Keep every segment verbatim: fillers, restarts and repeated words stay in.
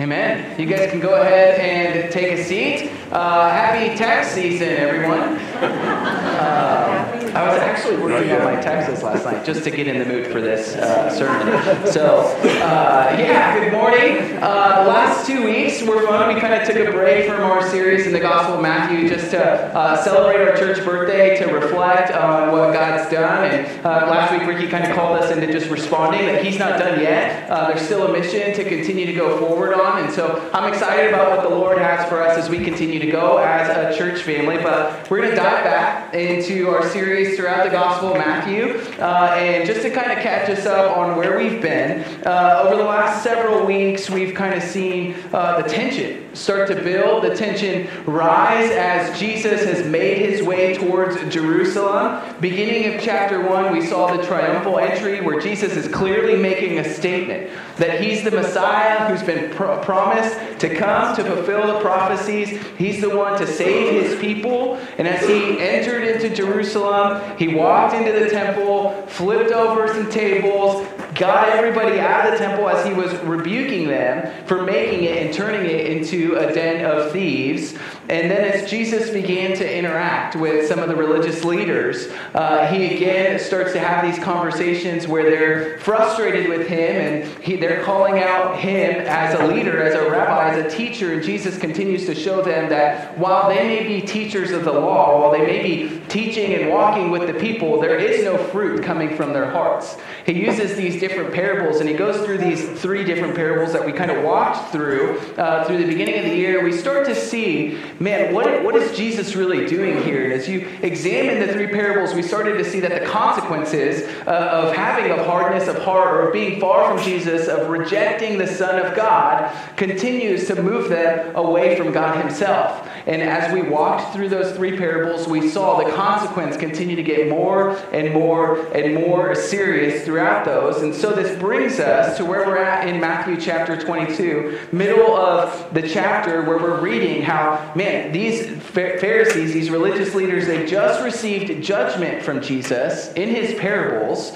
Amen. You guys can go ahead and take a seat. Uh, happy tax season, everyone. Uh, I was actually working on my taxes last night just to get in the mood for this uh, sermon. So, uh, yeah, good morning. Uh, last two weeks were fun. We kind of took a break from our series in the Gospel of Matthew just to uh, celebrate our church birthday, to reflect on what God's done. And uh, last week, Ricky kind of called us into just responding that he's not done yet. Uh, there's still a mission to continue to go forward on, and so I'm excited about what the Lord has for us as we continue to go as a church family. But we're going to dive back into our series throughout the Gospel of Matthew, uh, and just to kind of catch us up on where we've been, uh, over the last several weeks we've kind of seen uh, the tension start to build, the tension rise as Jesus has made his way towards Jerusalem. Beginning of chapter one, we saw the triumphal entry where Jesus is clearly making a statement that he's the Messiah who's been pro- promised to come to fulfill the prophecies. He's the one to save his people. And as he entered into Jerusalem, he walked into the temple, flipped over some tables, got everybody out of the temple as he was rebuking them for making it and turning it into a den of thieves. And then as Jesus began to interact with some of the religious leaders, uh, he again starts to have these conversations where they're frustrated with him, and he, they're calling out him as a leader, as a rabbi, as a teacher. And Jesus continues to show them that while they may be teachers of the law, while they may be teaching and walking with the people, there is no fruit coming from their hearts. He uses these different parables, and he goes through these three different parables that we kind of walked through uh, through the beginning of the year. We start to see, man, what what is Jesus really doing here? And as you examine the three parables, we started to see that the consequences uh, of having a hardness of heart, or of being far from Jesus, of rejecting the Son of God, continues to move them away from God himself. And as we walked through those three parables, we saw the consequence continue to get more and more and more serious throughout those. And so this brings us to where we're at in Matthew chapter twenty-two, middle of the chapter, where we're reading how, man, these Pharisees, these religious leaders, they just received judgment from Jesus in his parables,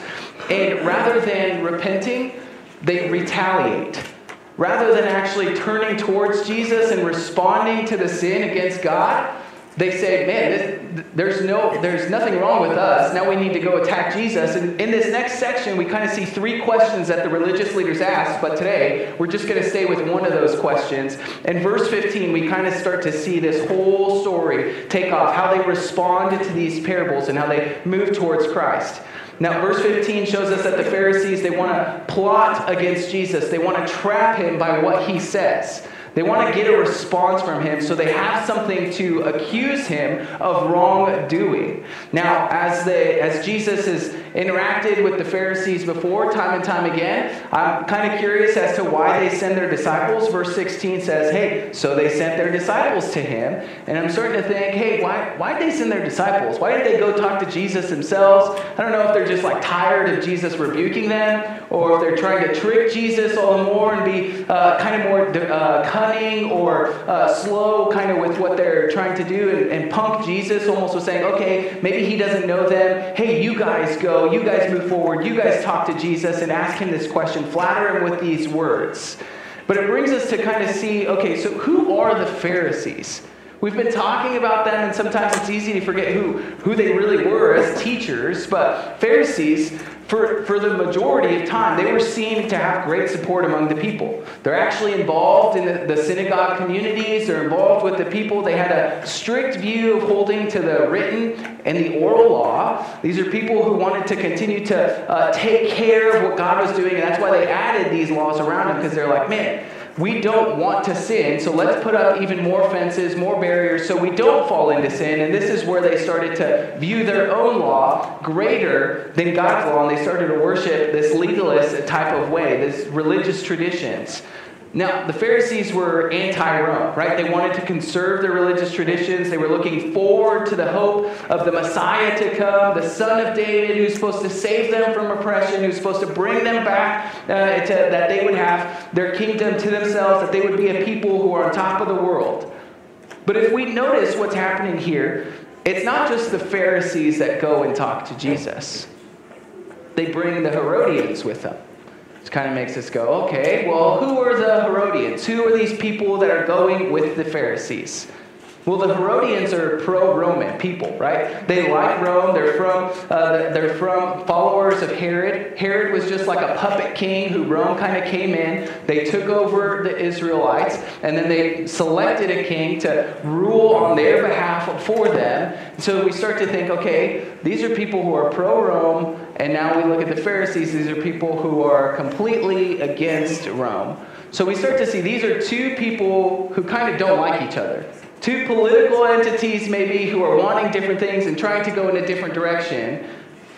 and rather than repenting, they retaliate. Rather than actually turning towards Jesus and responding to the sin against God, they say, man, this, there's no, there's nothing wrong with us. Now we need to go attack Jesus. And in this next section, we kind of see three questions that the religious leaders asked. But today, we're just going to stay with one of those questions. In verse fifteen, we kind of start to see this whole story take off, how they responded to these parables and how they moved towards Christ. Now, verse fifteen shows us that the Pharisees, they want to plot against Jesus. They want to trap him by what he says. They want to get a response from him, so they have something to accuse him of wrongdoing. Now, as they, as Jesus has interacted with the Pharisees before, time and time again, I'm kind of curious as to why they send their disciples. Verse sixteen says, hey, so they sent their disciples to him. And I'm starting to think, hey, why, why did they send their disciples? Why did they go talk to Jesus themselves? I don't know if they're just like tired of Jesus rebuking them, or if they're trying to trick Jesus all the more and be uh, kind of more uh, cunning or uh, slow kind of with what they're trying to do, and, and punk Jesus almost was saying, okay, maybe he doesn't know them. Hey, you guys go. You guys move forward. You guys talk to Jesus and ask him this question. Flatter him with these words. But it brings us to kind of see, okay, so who are the Pharisees? We've been talking about them, and sometimes it's easy to forget who, who they really were as teachers. But Pharisees, for, for the majority of time, they were seen to have great support among the people. They're actually involved in the, the synagogue communities. They're involved with the people. They had a strict view of holding to the written and the oral law. These are people who wanted to continue to uh, take care of what God was doing, and that's why they added these laws around them, because they're like, man, we don't want to sin, so let's put up even more fences, more barriers, so we don't fall into sin. And this is where they started to view their own law greater than God's law, and they started to worship this legalist type of way, this religious traditions. Now, the Pharisees were anti-Rome, right? They wanted to conserve their religious traditions. They were looking forward to the hope of the Messiah to come, the Son of David, who's supposed to save them from oppression, who's supposed to bring them back, uh, to, that they would have their kingdom to themselves, that they would be a people who are on top of the world. But if we notice what's happening here, it's not just the Pharisees that go and talk to Jesus. They bring the Herodians with them. Kind of makes us go, okay, well, who were the Herodians? Herodians. Who are these people that are going with the Pharisees? Well, the Herodians are pro-Roman people, right? They like Rome. They're from uh, they're from followers of Herod. Herod was just like a puppet king who Rome kind of came in. They took over the Israelites, and then they selected a king to rule on their behalf for them. So we start to think, okay, these are people who are pro-Rome, and now we look at the Pharisees. These are people who are completely against Rome. So we start to see these are two people who kind of don't like each other. Two political entities maybe who are wanting different things and trying to go in a different direction.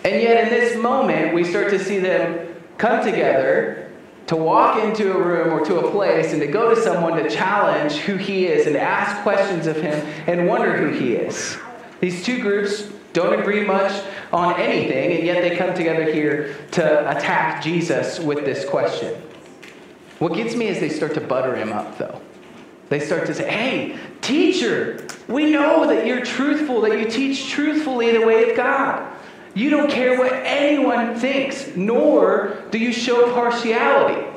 And yet in this moment, we start to see them come together to walk into a room or to a place and to go to someone to challenge who he is and to ask questions of him and wonder who he is. These two groups don't agree much on anything, and yet they come together here to attack Jesus with this question. What gets me is they start to butter him up, though. They start to say, hey, teacher, we know that you're truthful, that you teach truthfully the way of God. You don't care what anyone thinks, nor do you show partiality.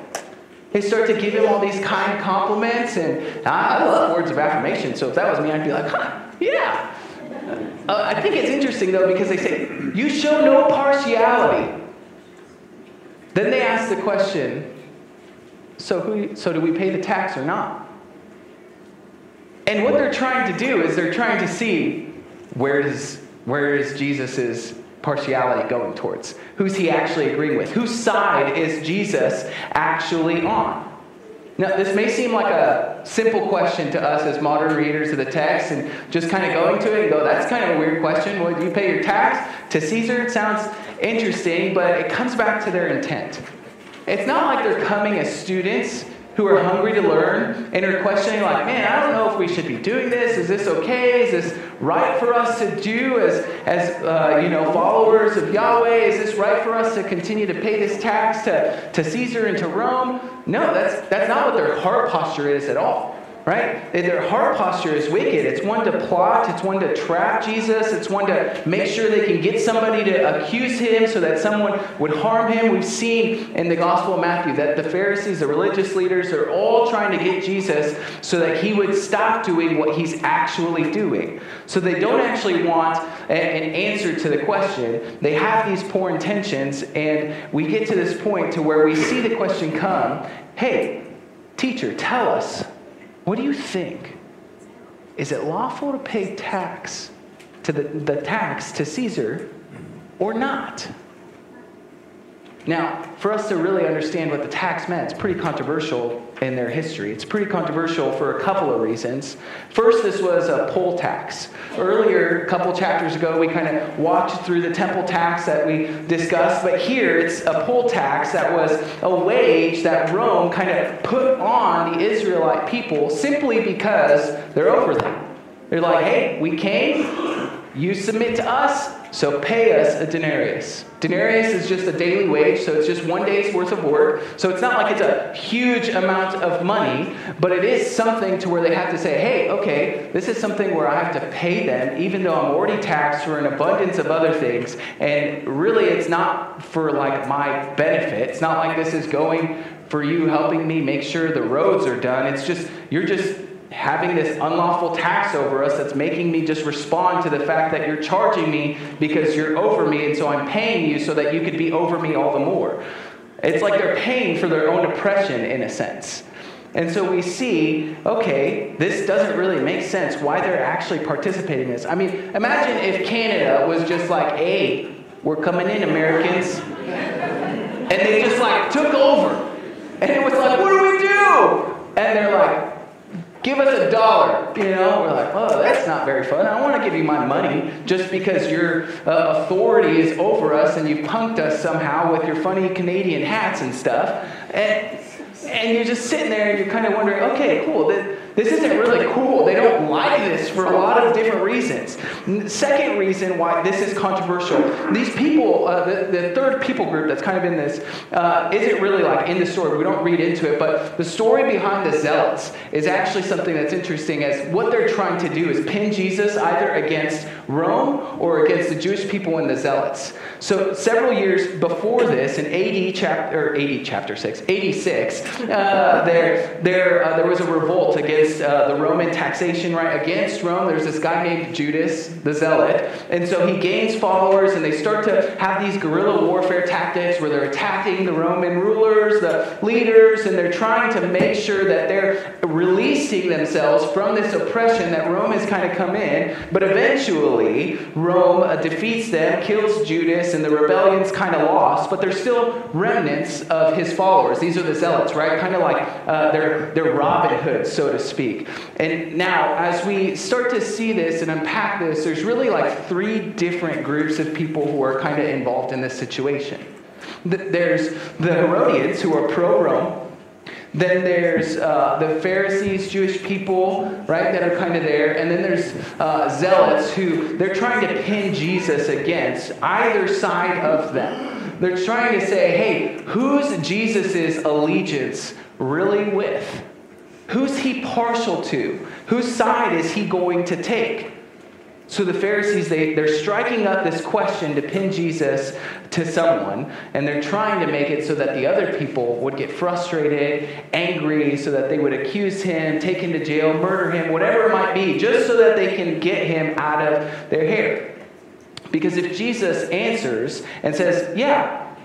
They start to give him all these kind compliments, and I love words of affirmation, so if that was me, I'd be like, huh, yeah. Uh, I think it's interesting, though, because they say, you show no partiality. Then they ask the question, so, who, so do we pay the tax or not? And what they're trying to do is they're trying to see where is, where is Jesus' partiality going towards? Who's he actually agreeing with? Whose side is Jesus actually on? Now, this may seem like a simple question to us as modern readers of the text and just kind of going to it and go, that's kind of a weird question. Well, do you pay your tax to Caesar? It sounds interesting, but it comes back to their intent. It's not like they're coming as students who are hungry to learn and are questioning like, man, I don't know if we should be doing this. Is this okay? Is this right for us to do as, as uh, you know, followers of Yahweh? Is this right for us to continue to pay this tax to, to Caesar and to Rome? No, that's, that's not what their heart posture is at all, right? Their heart posture is wicked. It's one to plot. It's one to trap Jesus. It's one to make sure they can get somebody to accuse him so that someone would harm him. We've seen in the Gospel of Matthew that the Pharisees, the religious leaders, are all trying to get Jesus so that he would stop doing what he's actually doing. So they don't actually want an answer to the question. They have these poor intentions, and we get to this point to where we see the question come, hey, teacher, tell us, what do you think? Is it lawful to pay tax to the, the tax to Caesar or not? Now, for us to really understand what the tax meant, it's pretty controversial in their history. It's pretty controversial for a couple of reasons. First, this was a poll tax. Earlier, a couple chapters ago, we kind of walked through the temple tax that we discussed, but here it's a poll tax that was a wage that Rome kind of put on the Israelite people simply because they're over them. They're like, hey, we came, you submit to us, so pay us a denarius. Denarius is just a daily wage, so it's just one day's worth of work. So it's not like it's a huge amount of money, but it is something to where they have to say, hey, okay, this is something where I have to pay them, even though I'm already taxed for an abundance of other things. And really, it's not for like my benefit. It's not like this is going for you helping me make sure the roads are done. It's just, you're just having this unlawful tax over us that's making me just respond to the fact that you're charging me because you're over me, and so I'm paying you so that you could be over me all the more. It's like they're paying for their own oppression in a sense. And so we see, okay, this doesn't really make sense why they're actually participating in this. I mean, imagine if Canada was just like, hey, we're coming in, Americans. And they just like took over. And it was like, what do we do? And they're like, give us a dollar, you know? We're like, oh, that's not very fun. I don't want to give you my money just because your uh, authority is over us and you've punked us somehow with your funny Canadian hats and stuff. And, and you're just sitting there and you're kind of wondering, okay, cool, this, this isn't really cool. They don't like this for a lot of different reasons. Second reason why this is controversial, these people, uh, the, the third people group that's kind of in this, uh, isn't really like in the story. We don't read into it, but the story behind the Zealots is actually something that's interesting, as what they're trying to do is pin Jesus either against Rome or against the Jewish people and the Zealots. So several years before this, in A D chapter, or A D chapter six, eighty-six, Uh, there there, uh, there was a revolt against uh, the Roman taxation, right? Against Rome, there's this guy named Judas the Zealot. And so he gains followers, and they start to have these guerrilla warfare tactics where they're attacking the Roman rulers, the leaders, and they're trying to make sure that they're releasing themselves from this oppression that Rome has kind of come in. But eventually, Rome uh, defeats them, kills Judas, and the rebellion's kind of lost, but there's still remnants of his followers. These are the Zealots, right? Kind of like uh, they're, they're Robin Hood, so to speak. And now, as we start to see this and unpack this, there's really like three different groups of people who are kind of involved in this situation. There's the Herodians, who are pro-Rome. Then there's uh, the Pharisees, Jewish people, right, that are kind of there. And then there's uh, Zealots, who they're trying to pin Jesus against either side of them. They're trying to say, hey, who's Jesus' allegiance really with? Who's he partial to? Whose side is he going to take? So the Pharisees, they, they're striking up this question to pin Jesus to someone, and they're trying to make it so that the other people would get frustrated, angry, so that they would accuse him, take him to jail, murder him, whatever it might be, just so that they can get him out of their hair. Because if Jesus answers and says, yeah,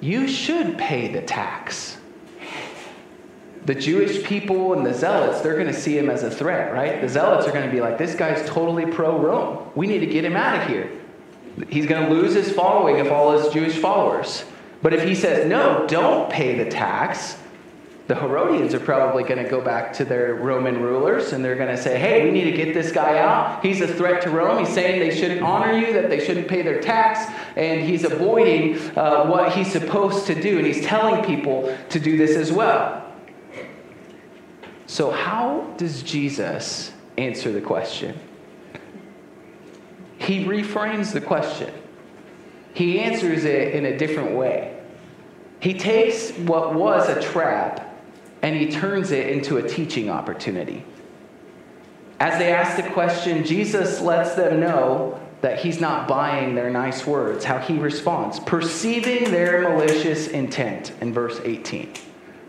you should pay the tax, the Jewish people and the Zealots, they're going to see him as a threat, right? The Zealots are going to be like, this guy's totally pro-Rome. We need to get him out of here. He's going to lose his following if all his Jewish followers. But if he says, no, don't pay the tax, the Herodians are probably going to go back to their Roman rulers, and they're going to say, hey, we need to get this guy out. He's a threat to Rome. He's saying they shouldn't honor you, that they shouldn't pay their tax, and he's avoiding uh, what he's supposed to do, and he's telling people to do this as well. So how does Jesus answer the question? He reframes the question. He answers it in a different way. He takes what was a trap and he turns it into a teaching opportunity. As they ask the question, Jesus lets them know that he's not buying their nice words. How he responds, perceiving their malicious intent in verse eighteen.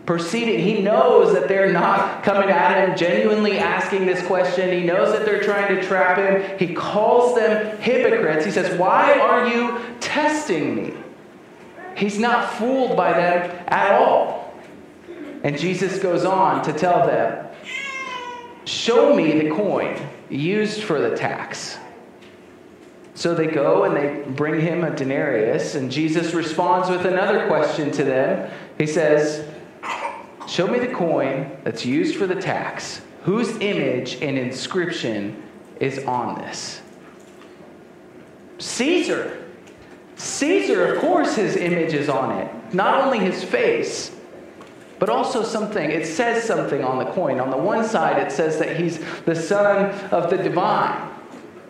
Proceeding, he knows that they're not coming at him, genuinely asking this question. He knows that they're trying to trap him. He calls them hypocrites. He says, why are you testing me? He's not fooled by them at all. And Jesus goes on to tell them, show me the coin used for the tax. So they go and they bring him a denarius, and Jesus responds with another question to them. He says, show me the coin that's used for the tax. Whose image and inscription is on this? Caesar. Caesar, of course, his image is on it. Not only his face, but also something. It says something on the coin. On the one side, it says that he's the son of the divine.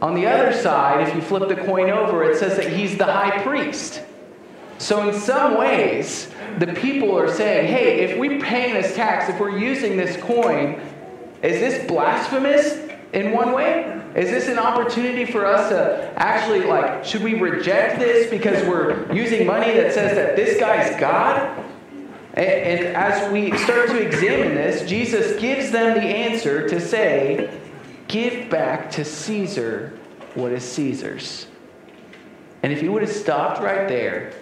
On the other side, if you flip the coin over, it says that he's the high priest. So in some ways, the people are saying, hey, if we're paying this tax, if we're using this coin, is this blasphemous in one way? Is this an opportunity for us to actually, like, should we reject this because we're using money that says that this guy's God? And, and as we start to examine this, Jesus gives them the answer to say, give back to Caesar what is Caesar's. And if he would have stopped right there,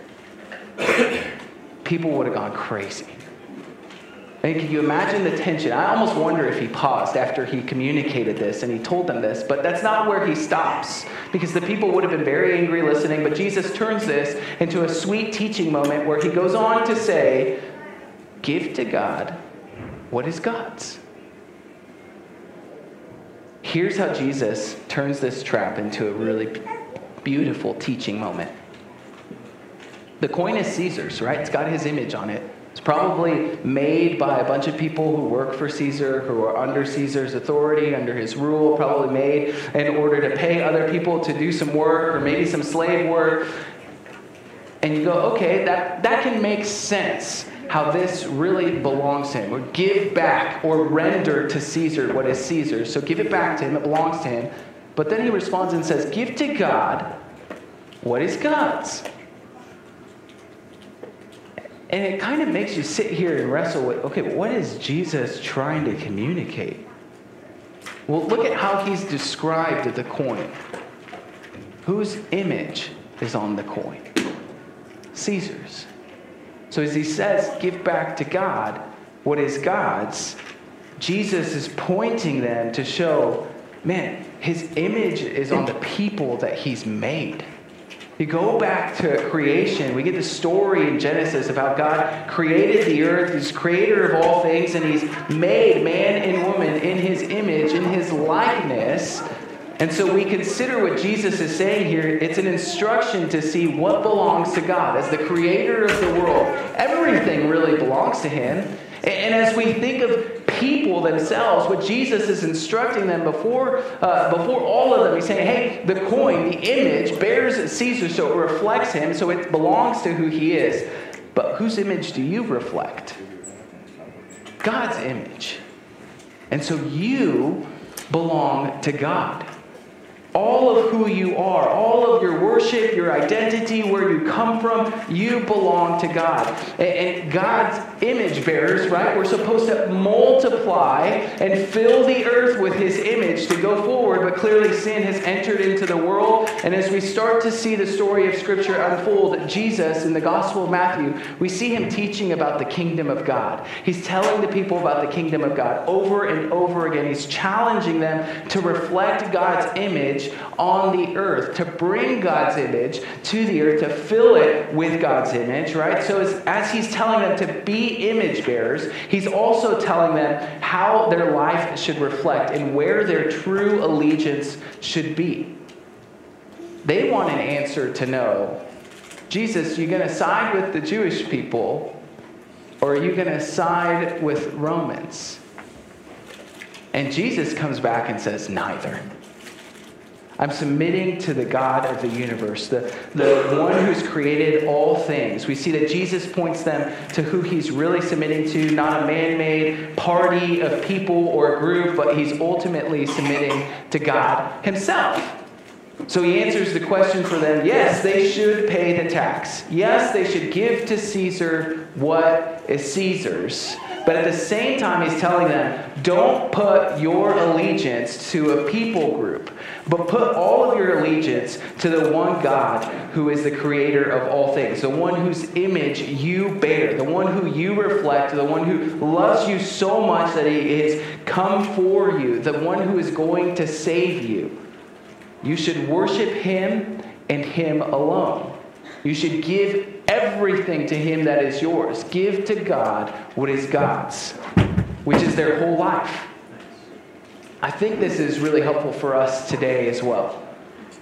people would have gone crazy. And can you imagine the tension? I almost wonder if he paused after he communicated this and he told them this, but that's not where he stops, because the people would have been very angry listening, but Jesus turns this into a sweet teaching moment where he goes on to say, give to God what is God's. Here's how Jesus turns this trap into a really beautiful teaching moment. The coin is Caesar's, right? It's got his image on it. It's probably made by a bunch of people who work for Caesar, who are under Caesar's authority, under his rule, probably made in order to pay other people to do some work or maybe some slave work. And you go, okay, that, that can make sense how this really belongs to him. Or give back or render to Caesar what is Caesar's. So give it back to him. It belongs to him. But then he responds and says, give to God what is God's. And it kind of makes you sit here and wrestle with, okay, what is Jesus trying to communicate? Well, look at how he's described at the coin. Whose image is on the coin? Caesar's. So as he says, give back to God what is God's, Jesus is pointing them to show, man, his image is on the people that he's made. You go back to creation, we get the story in Genesis about God created the earth, he's creator of all things, and he's made man and woman in his image, in his likeness. And so we consider what Jesus is saying here. It's an instruction to see what belongs to God. As the creator of the world, everything really belongs to him. And as we think of people themselves, what Jesus is instructing them before uh, before all of them, he's saying, hey, the coin, the image, bears Caesar, so it reflects him, so it belongs to who he is. But whose image do you reflect? God's image. And so you belong to God. All of who you are, all of your worship, your identity, where you come from, you belong to God. And God's image bearers, right? We're supposed to multiply and fill the earth with his image to go forward, but clearly sin has entered into the world. And as we start to see the story of Scripture unfold, Jesus in the Gospel of Matthew, we see him teaching about the kingdom of God. He's telling the people about the kingdom of God over and over again. He's challenging them to reflect God's image on the earth, to bring God's image to the earth, to fill it with God's image, right? So as, as he's telling them to be image bearers, he's also telling them how their life should reflect and where their true allegiance should be. They want an answer to know, Jesus, you're going to side with the Jewish people, or are you going to side with Romans? And Jesus comes back and says, neither. I'm submitting to the God of the universe, the, the one who's created all things. We see that Jesus points them to who he's really submitting to, not a man-made party of people or a group, but he's ultimately submitting to God himself. So he answers the question for them, yes, they should pay the tax. Yes, they should give to Caesar what is Caesar's. But at the same time, he's telling them, don't put your allegiance to a people group, but put all of your allegiance to the one God who is the creator of all things, the one whose image you bear, the one who you reflect, the one who loves you so much that he has come for you, the one who is going to save you. You should worship him and him alone. You should give everything to him that is yours. Give to God what is God's, which is their whole life. I think this is really helpful for us today as well.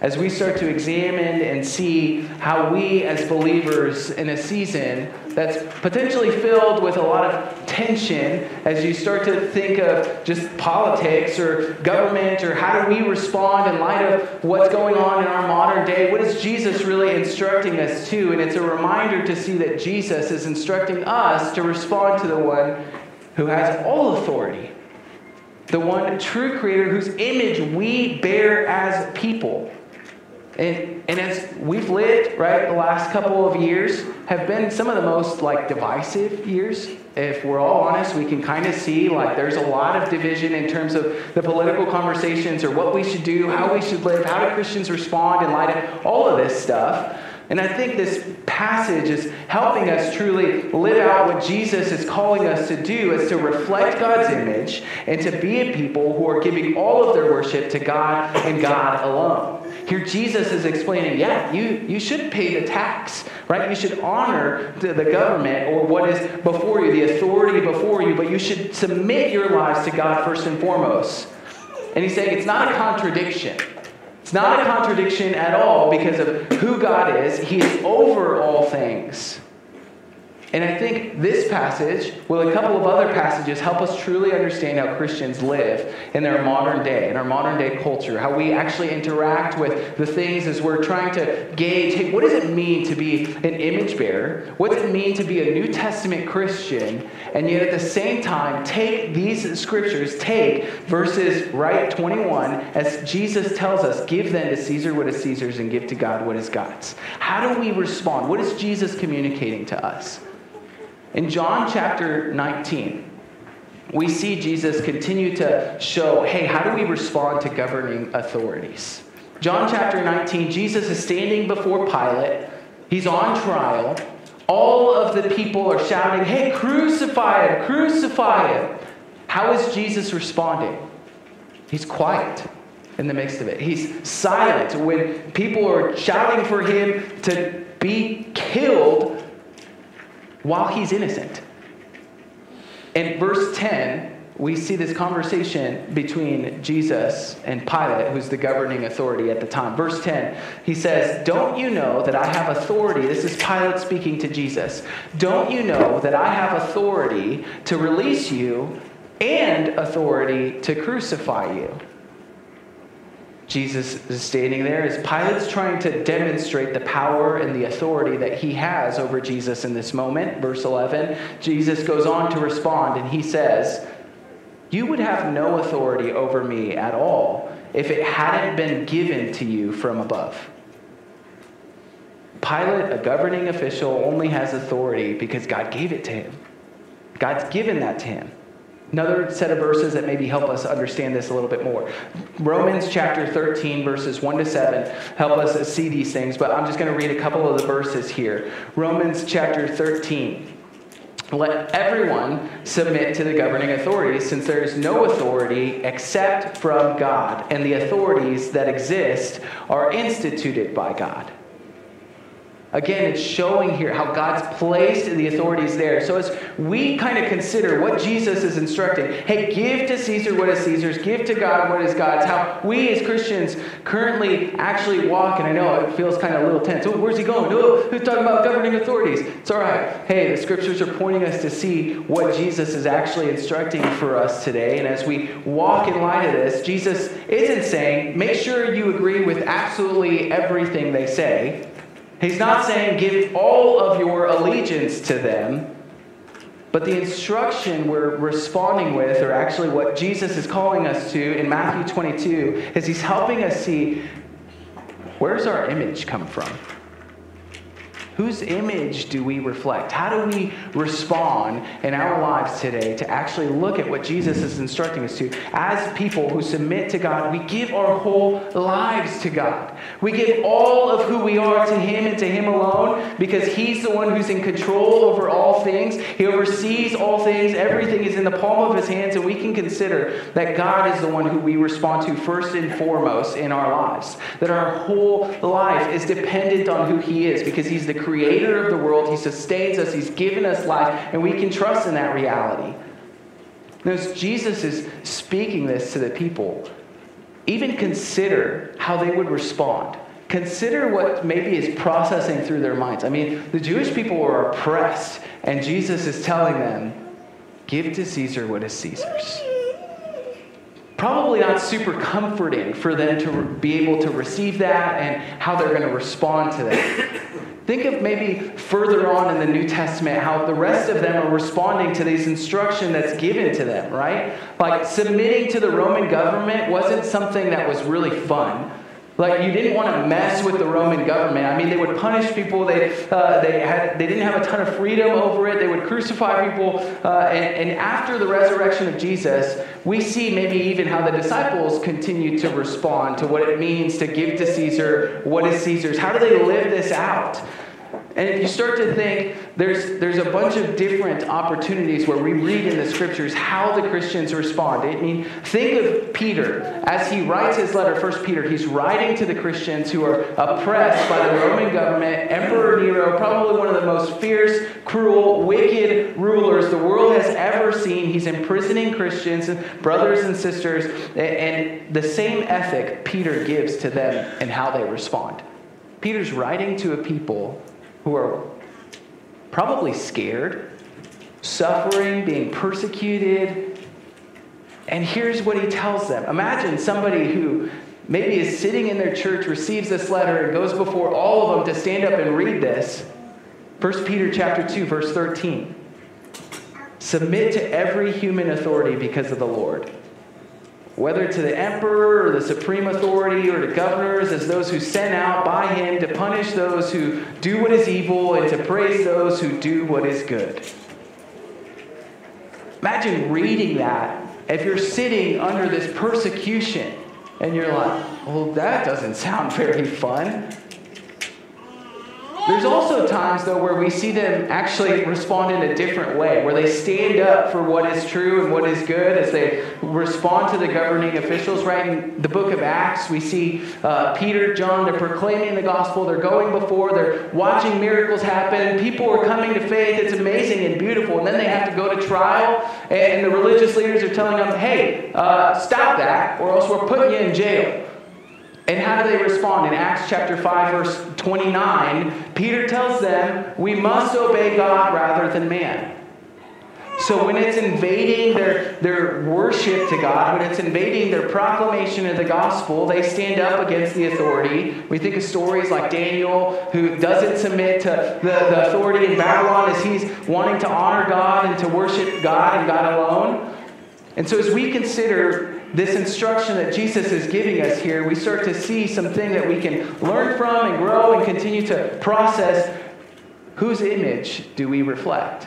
As we start to examine and see how we as believers in a season that's potentially filled with a lot of tension, as you start to think of just politics or government or how do we respond in light of what's going on in our modern day, what is Jesus really instructing us to? And it's a reminder to see that Jesus is instructing us to respond to the one who has all authority, the one true creator whose image we bear as people. And, and as we've lived, right, the last couple of years have been some of the most, like, divisive years. If we're all honest, we can kind of see, like, there's a lot of division in terms of the political conversations or what we should do, how we should live, how do Christians respond in light of all of this stuff. And I think this passage is helping us truly live out what Jesus is calling us to do, is to reflect God's image and to be a people who are giving all of their worship to God and God alone. Here Jesus is explaining, yeah, you, you should pay the tax, right? You should honor the, the government or what is before you, the authority before you, but you should submit your lives to God first and foremost. And he's saying it's not a contradiction. It's not a contradiction at all because of who God is. He is over all things. And I think this passage, well, a couple of other passages, help us truly understand how Christians live in their modern day, in our modern day culture, how we actually interact with the things as we're trying to gauge, hey, what does it mean to be an image bearer? What does it mean to be a New Testament Christian? And yet at the same time, take these scriptures, take verses right twenty-one, as Jesus tells us, give then to Caesar what is Caesar's and give to God what is God's. How do we respond? What is Jesus communicating to us? In John chapter nineteen, we see Jesus continue to show, hey, how do we respond to governing authorities? John chapter nineteen, Jesus is standing before Pilate. He's on trial. All of the people are shouting, hey, crucify him, crucify him. How is Jesus responding? He's quiet in the midst of it. He's silent. When people are shouting for him to be killed while he's innocent. In verse ten, we see this conversation between Jesus and Pilate, who's the governing authority at the time. Verse ten, he says, don't you know that I have authority? This is Pilate speaking to Jesus. Don't you know that I have authority to release you and authority to crucify you? Jesus is standing there as Pilate's trying to demonstrate the power and the authority that he has over Jesus in this moment. Verse eleven, Jesus goes on to respond and he says, you would have no authority over me at all if it hadn't been given to you from above. Pilate, a governing official, only has authority because God gave it to him. God's given that to him. Another set of verses that maybe help us understand this a little bit more. Romans chapter thirteen, verses one to seven, help us see these things, but I'm just going to read a couple of the verses here. Romans chapter thirteen. Let everyone submit to the governing authorities, since there is no authority except from God, and the authorities that exist are instituted by God. Again, it's showing here how God's placed the authorities there. So as we kind of consider what Jesus is instructing, hey, give to Caesar what is Caesar's, give to God what is God's, how we as Christians currently actually walk, and I know it feels kind of a little tense. Oh, where's he going? Oh, who's talking about governing authorities? It's all right. Hey, the scriptures are pointing us to see what Jesus is actually instructing for us today. And as we walk in light of this, Jesus isn't saying, make sure you agree with absolutely everything they say. He's not saying give all of your allegiance to them, but the instruction we're responding with, or actually what Jesus is calling us to in Matthew twenty-two, is he's helping us see, where's our image come from? Whose image do we reflect? How do we respond in our lives today to actually look at what Jesus is instructing us to? As people who submit to God, we give our whole lives to God. We give all of who we are to him and to him alone, because he's the one who's in control over all things. He oversees all things. Everything is in the palm of his hands, and we can consider that God is the one who we respond to first and foremost in our lives. That our whole life is dependent on who he is, because he's the creator of the world. He sustains us. He's given us life, and we can trust in that reality. Notice Jesus is speaking this to the people. Even consider how they would respond. Consider what maybe is processing through their minds. I mean, the Jewish people were oppressed, and Jesus is telling them, give to Caesar what is Caesar's. Probably not super comforting for them to be able to receive that and how they're going to respond to that. Think of maybe further on in the New Testament how the rest of them are responding to this instruction that's given to them, right? Like submitting to the Roman government wasn't something that was really fun. Like you didn't want to mess with the Roman government. I mean, they would punish people. They uh, they had they didn't have a ton of freedom over it. They would crucify people. Uh, and, and after the resurrection of Jesus, we see maybe even how the disciples continue to respond to what it means to give to Caesar what is Caesar's. How do they live this out? And if you start to think, there's there's a bunch of different opportunities where we read in the scriptures how the Christians respond. I mean, think of Peter. As he writes his letter, First Peter, he's writing to the Christians who are oppressed by the Roman government, Emperor Nero, probably one of the most fierce, cruel, wicked rulers the world has ever seen. He's imprisoning Christians, brothers and sisters, and the same ethic Peter gives to them and how they respond. Peter's writing to a people who are probably scared, suffering, being persecuted. And here's what he tells them. Imagine somebody who maybe is sitting in their church, receives this letter, and goes before all of them to stand up and read this. First Peter chapter two, verse thirteen. Submit to every human authority because of the Lord, whether to the emperor or the supreme authority or to governors as those who sent out by him to punish those who do what is evil and to praise those who do what is good. Imagine reading that if you're sitting under this persecution and you're like, well, that doesn't sound very fun. There's also times, though, where we see them actually respond in a different way, where they stand up for what is true and what is good as they respond to the governing officials. Right in the book of Acts, we see uh, Peter, John, they're proclaiming the gospel. They're going before. They're watching miracles happen. People are coming to faith. It's amazing and beautiful. And then they have to go to trial, and the religious leaders are telling them, hey, uh, stop that, or else we're putting you in jail. And how do they respond? In Acts chapter five, verse twenty-nine, Peter tells them, we must obey God rather than man. So when it's invading their, their worship to God, when it's invading their proclamation of the gospel, they stand up against the authority. We think of stories like Daniel, who doesn't submit to the, the authority in Babylon as he's wanting to honor God and to worship God and God alone. And so as we consider this instruction that Jesus is giving us here, we start to see something that we can learn from and grow and continue to process. Whose image do we reflect?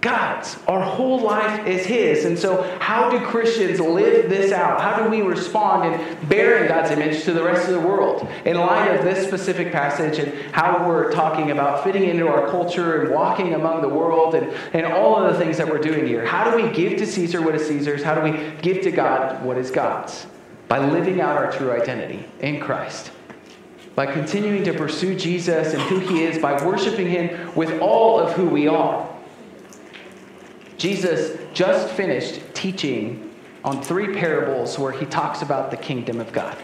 God's. Our whole life is His. And so how do Christians live this out? How do we respond in bearing God's image to the rest of the world? In light of this specific passage and how we're talking about fitting into our culture and walking among the world and, and all of the things that we're doing here, how do we give to Caesar what is Caesar's? How do we give to God what is God's? By living out our true identity in Christ. By continuing to pursue Jesus and who He is, by worshiping Him with all of who we are. Jesus just finished teaching on three parables where He talks about the kingdom of God.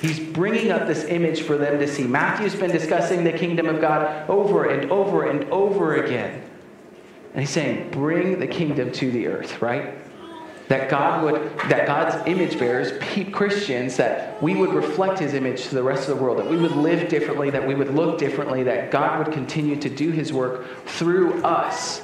He's bringing up this image for them to see. Matthew's been discussing the kingdom of God over and over and over again. And he's saying, bring the kingdom to the earth, right? That God would, that God's image bearers, Christians, that we would reflect His image to the rest of the world, that we would live differently, that we would look differently, that God would continue to do His work through us.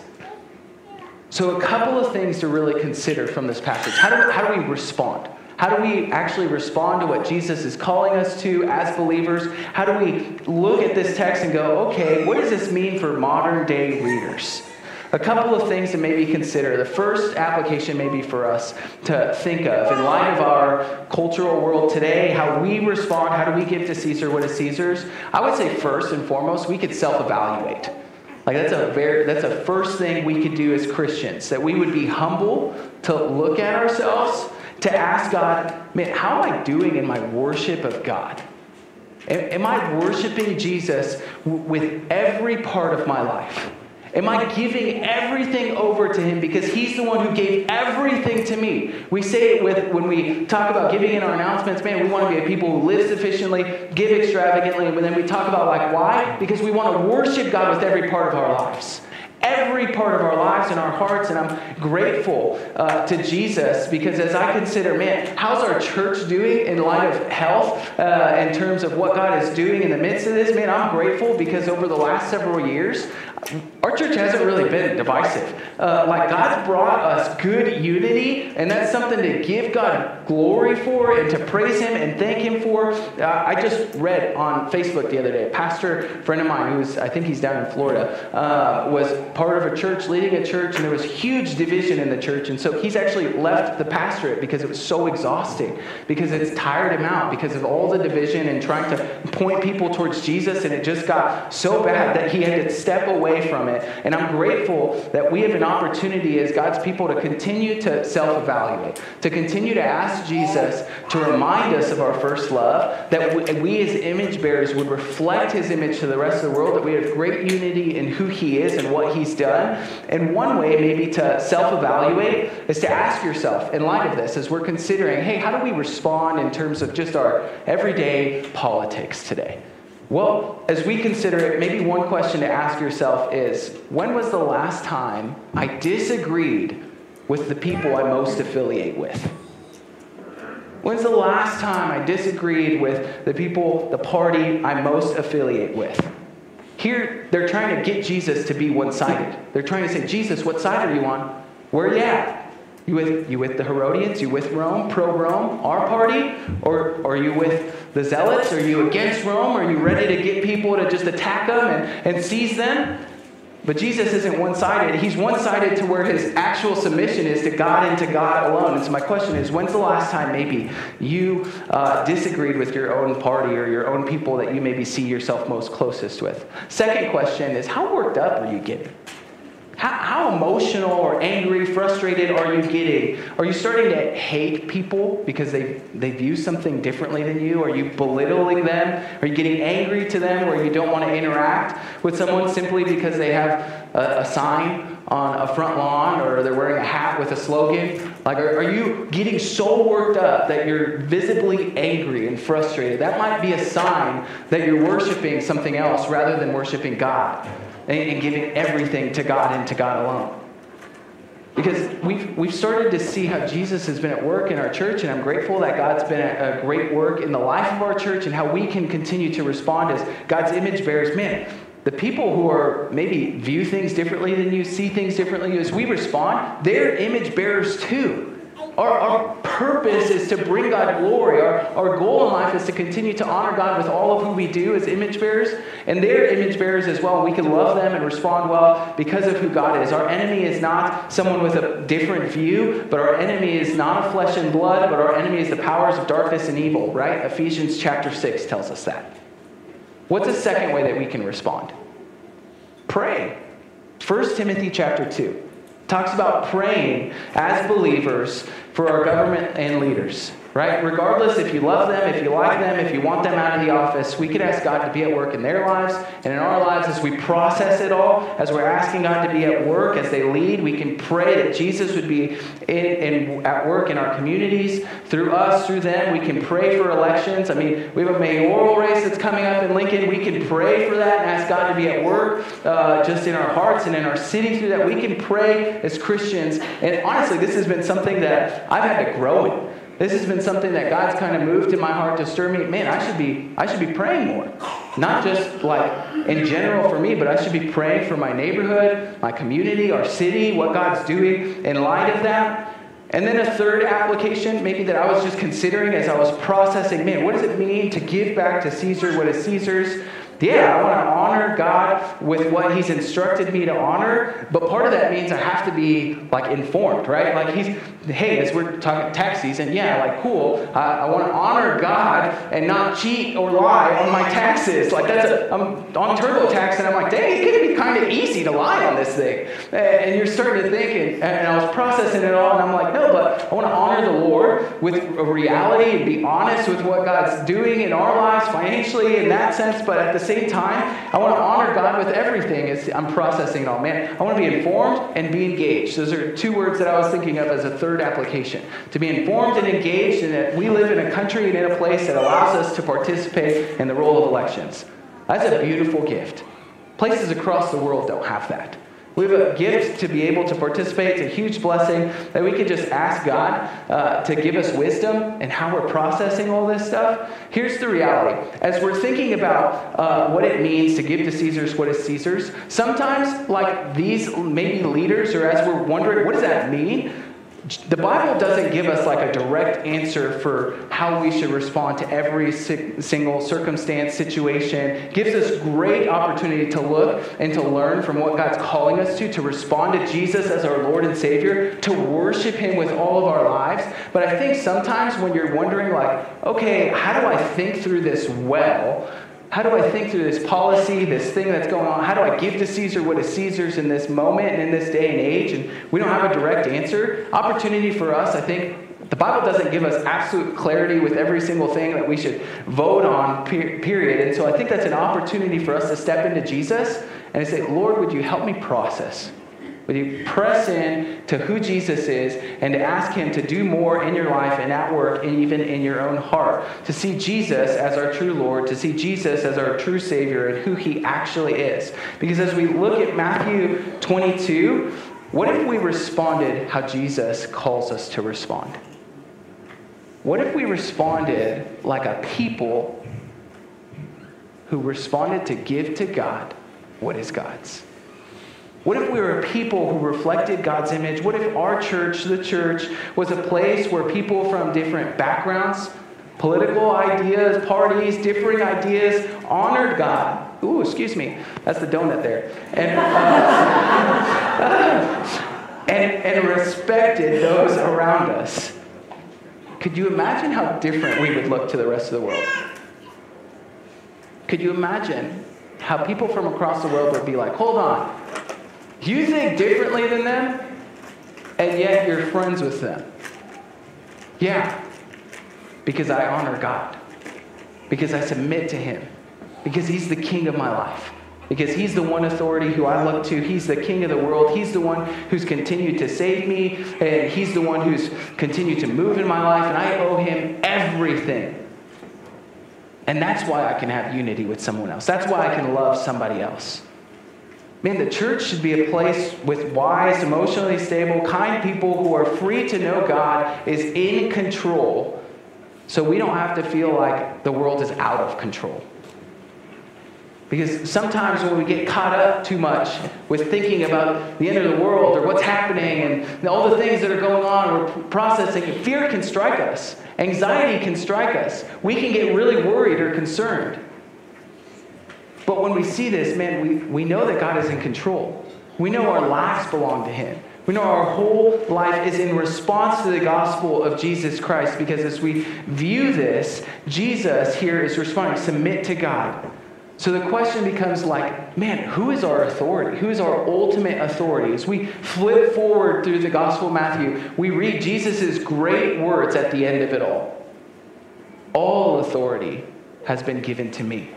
So a couple of things to really consider from this passage. How do, how do we respond? How do we actually respond to what Jesus is calling us to as believers? How do we look at this text and go, okay, what does this mean for modern day readers? A couple of things to maybe consider. The first application maybe for us to think of in light of our cultural world today, how we respond, how do we give to Caesar what is Caesar's? I would say first and foremost, we could self-evaluate. Like that's a very, that's a first thing we could do as Christians, that we would be humble to look at ourselves, to ask God, man, how am I doing in my worship of God? Am I worshiping Jesus with every part of my life? Am I giving everything over to Him because He's the one who gave everything to me? We say it with when we talk about giving in our announcements, man, we want to be a people who live sufficiently, give extravagantly, and then we talk about like why? Because we want to worship God with every part of our lives. Every part of our lives and our hearts, and I'm grateful uh, to Jesus because as I consider, man, how's our church doing in light of health uh, in terms of what God is doing in the midst of this? Man, I'm grateful because over the last several years, our church hasn't really been divisive. Uh, like God's brought us good unity, and that's something to give God glory for and to praise Him and thank Him for. Uh, I just read on Facebook the other day, a pastor friend of mine who's, I think he's down in Florida, uh, was part of a church, leading a church, and there was huge division in the church. And so he's actually left the pastorate because it was so exhausting, because it's tired him out, because of all the division and trying to point people towards Jesus. And it just got so bad that he had to step away from it. And I'm grateful that we have an opportunity as God's people to continue to self-evaluate, to continue to ask Jesus to remind us of our first love, that we as image bearers would reflect His image to the rest of the world, that we have great unity in who He is and what He He's done. And one way maybe to self-evaluate is to ask yourself in light of this, as we're considering, hey, how do we respond in terms of just our everyday politics today? Well, as we consider it, maybe one question to ask yourself is, when was the last time I disagreed with the people I most affiliate with? When's the last time I disagreed with the people, the party I most affiliate with? Here, they're trying to get Jesus to be one-sided. They're trying to say, Jesus, what side are you on? Where are you at? You with, you with the Herodians? You with Rome? Pro-Rome? Our party? Or, or are you with the Zealots? Are you against Rome? Are you ready to get people to just attack them and, and seize them? But Jesus isn't one-sided. He's one-sided to where his actual submission is to God and to God alone. And so my question is, when's the last time maybe you uh, disagreed with your own party or your own people that you maybe see yourself most closest with? Second question is, how worked up are you getting? How, how emotional or angry, frustrated are you getting? Are you starting to hate people because they, they view something differently than you? Are you belittling them? Are you getting angry to them where you don't want to interact with someone simply because they have a, a sign on a front lawn or they're wearing a hat with a slogan? Like, are, are you getting so worked up that you're visibly angry and frustrated? That might be a sign that you're worshiping something else rather than worshiping God and giving everything to God and to God alone. Because we've, we've started to see how Jesus has been at work in our church, and I'm grateful that God's been a, a great work in the life of our church and how we can continue to respond as God's image bearers. Man, the people who are maybe view things differently than you, see things differently as we respond, they're image bearers too. Our, our purpose is to bring God glory. Our, our goal in life is to continue to honor God with all of who we do as image bearers. And they're image bearers as well. We can love them and respond well because of who God is. Our enemy is not someone with a different view, but our enemy is not a flesh and blood, but our enemy is the powers of darkness and evil, right? Ephesians chapter six tells us that. What's a second way that we can respond? Pray. First Timothy chapter two. Talks about praying as believers for our government and leaders, right? Regardless if you love them, if you like them, if you want them out of the office, we could ask God to be at work in their lives and in our lives as we process it all, as we're asking God to be at work, as they lead, we can pray that Jesus would be in, in, at work in our communities, through us, through them. We can pray for elections. I mean, we have a mayoral race that's coming up in Lincoln. We can pray for that and ask God to be at work uh, just in our hearts and in our city through that. We can pray as Christians. And honestly, this has been something that I've had to grow in. This has been something that God's kind of moved in my heart to stir me. Man, I should be I should be praying more. Not just like in general for me, but I should be praying for my neighborhood, my community, our city, what God's doing in light of that. And then a third application, maybe that I was just considering as I was processing, man, what does it mean to give back to Caesar what is Caesar's? Yeah, I want to honor God with what he's instructed me to honor, but part of that means I have to be, like, informed, right? Like, he's, hey, as we're talking tax season, yeah, like, cool, uh, I want to honor God and not cheat or lie on my taxes. Like, that's a, I'm on TurboTax, and I'm like, dang, it's going to be kind of easy to lie on this thing. And you're starting to think, and, and I was processing it all, and I'm like, no, but I want to honor the Lord with reality and be honest with what God's doing in our lives financially in that sense, but at the same time, I want to honor God with everything as I'm processing it all. Man, I want to be informed and be engaged. Those are two words that I was thinking of as a third application. To be informed and engaged, and that we live in a country and in a place that allows us to participate in the role of elections. That's a beautiful gift. Places across the world don't have that. We have a gift to be able to participate. It's a huge blessing that we can just ask God uh, to give us wisdom in how we're processing all this stuff. Here's the reality. As we're thinking about uh, what it means to give to Caesar's what is Caesar's, sometimes like these maybe leaders, or as we're wondering, what does that mean? The Bible doesn't give us like a direct answer for how we should respond to every single circumstance, situation. It gives us great opportunity to look and to learn from what God's calling us to, to respond to Jesus as our Lord and Savior, to worship him with all of our lives. But I think sometimes when you're wondering like, okay, how do I think through this well? How do I think through this policy, this thing that's going on? How do I give to Caesar what is Caesar's in this moment and in this day and age? And we don't have a direct answer. Opportunity for us, I think, the Bible doesn't give us absolute clarity with every single thing that we should vote on, period. And so I think that's an opportunity for us to step into Jesus and to say, Lord, would you help me process? Would you press in to who Jesus is and to ask him to do more in your life and at work and even in your own heart? To see Jesus as our true Lord, to see Jesus as our true Savior and who he actually is. Because as we look at Matthew twenty-two, what if we responded how Jesus calls us to respond? What if we responded like a people who responded to give to God what is God's? What if we were a people who reflected God's image? What if our church, the church, was a place where people from different backgrounds, Political ideas, parties, differing ideas honored God. Ooh, excuse me. That's the donut there. And, uh, and, and respected those around us. Could you imagine how different we would look to the rest of the world? Could you imagine how people from across the world would be like, hold on, you think differently than them, and yet you're friends with them? Yeah, because I honor God, because I submit to him, because he's the king of my life, because he's the one authority who I look to. He's the king of the world. He's the one who's continued to save me, and he's the one who's continued to move in my life, and I owe him everything. And that's why I can have unity with someone else. That's why I can love somebody else. Man, the church should be a place with wise, emotionally stable, kind people who are free to know God is in control, so we don't have to feel like the world is out of control. Because sometimes when we get caught up too much with thinking about the end of the world or what's happening and all the things that are going on, we're processing, fear can strike us. Anxiety can strike us. We can get really worried or concerned. But when we see this, man, we, we know that God is in control. We know our lives belong to him. We know our whole life is in response to the gospel of Jesus Christ, because as we view this, Jesus here is responding, submit to God. So the question becomes like, man, who is our authority? Who is our ultimate authority? As we flip forward through the Gospel of Matthew, we read Jesus' great words at the end of it all. All authority has been given to me.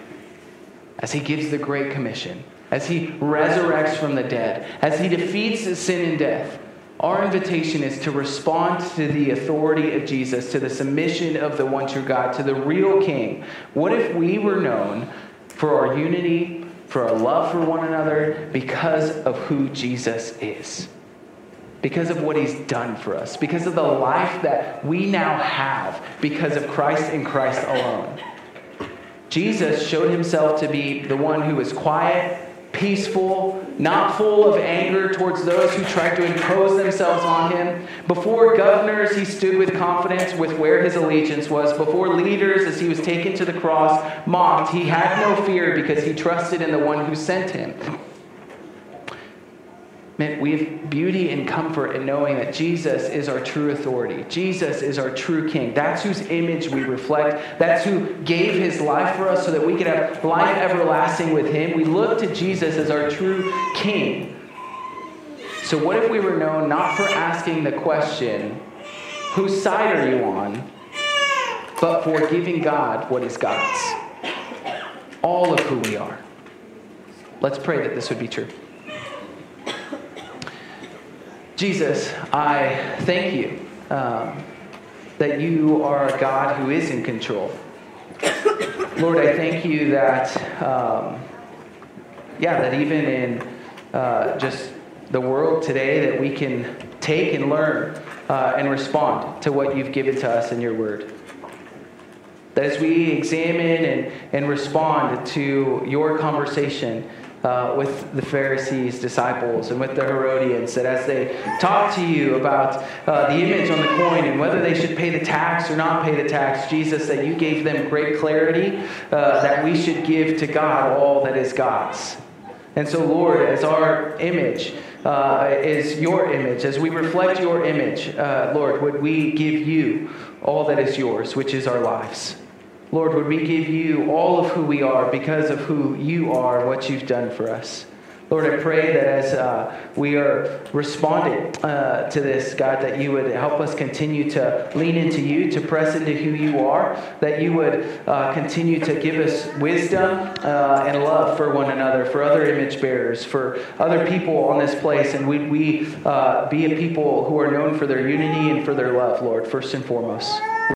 As he gives the Great Commission, as he resurrects from the dead, as he defeats sin and death, our invitation is to respond to the authority of Jesus, to the submission of the one true God, to the real King. What if we were known for our unity, for our love for one another, because of who Jesus is, because of what he's done for us, because of the life that we now have, because of Christ and Christ alone? Jesus showed himself to be the one who was quiet, peaceful, not full of anger towards those who tried to impose themselves on him. Before governors, he stood with confidence with where his allegiance was. Before leaders, as he was taken to the cross, mocked, he had no fear because he trusted in the one who sent him. Man, we have beauty and comfort in knowing that Jesus is our true authority. Jesus is our true King. That's whose image we reflect. That's who gave his life for us so that we could have life everlasting with him. We look to Jesus as our true King. So what if we were known not for asking the question, whose side are you on, but for giving God what is God's? All of who we are. Let's pray that this would be true. Jesus, I thank you um, that you are a God who is in control. Lord, I thank you that, um, yeah, that even in uh, just the world today, that we can take and learn uh, and respond to what you've given to us in your word. That as we examine and, and respond to your conversation Uh, with the Pharisees' disciples and with the Herodians, that as they talk to you about uh, the image on the coin and whether they should pay the tax or not pay the tax, Jesus, that you gave them great clarity uh, that we should give to God all that is God's. And so, Lord, as our image uh, is your image, as we reflect your image, uh, Lord, would we give you all that is yours, which is our lives? Lord, would we give you all of who we are because of who you are and what you've done for us? Lord, I pray that as uh, we are responding uh, to this, God, that you would help us continue to lean into you, to press into who you are, that you would uh, continue to give us wisdom uh, and love for one another, for other image bearers, for other people on this place. And would we uh, be a people who are known for their unity and for their love, Lord, first and foremost.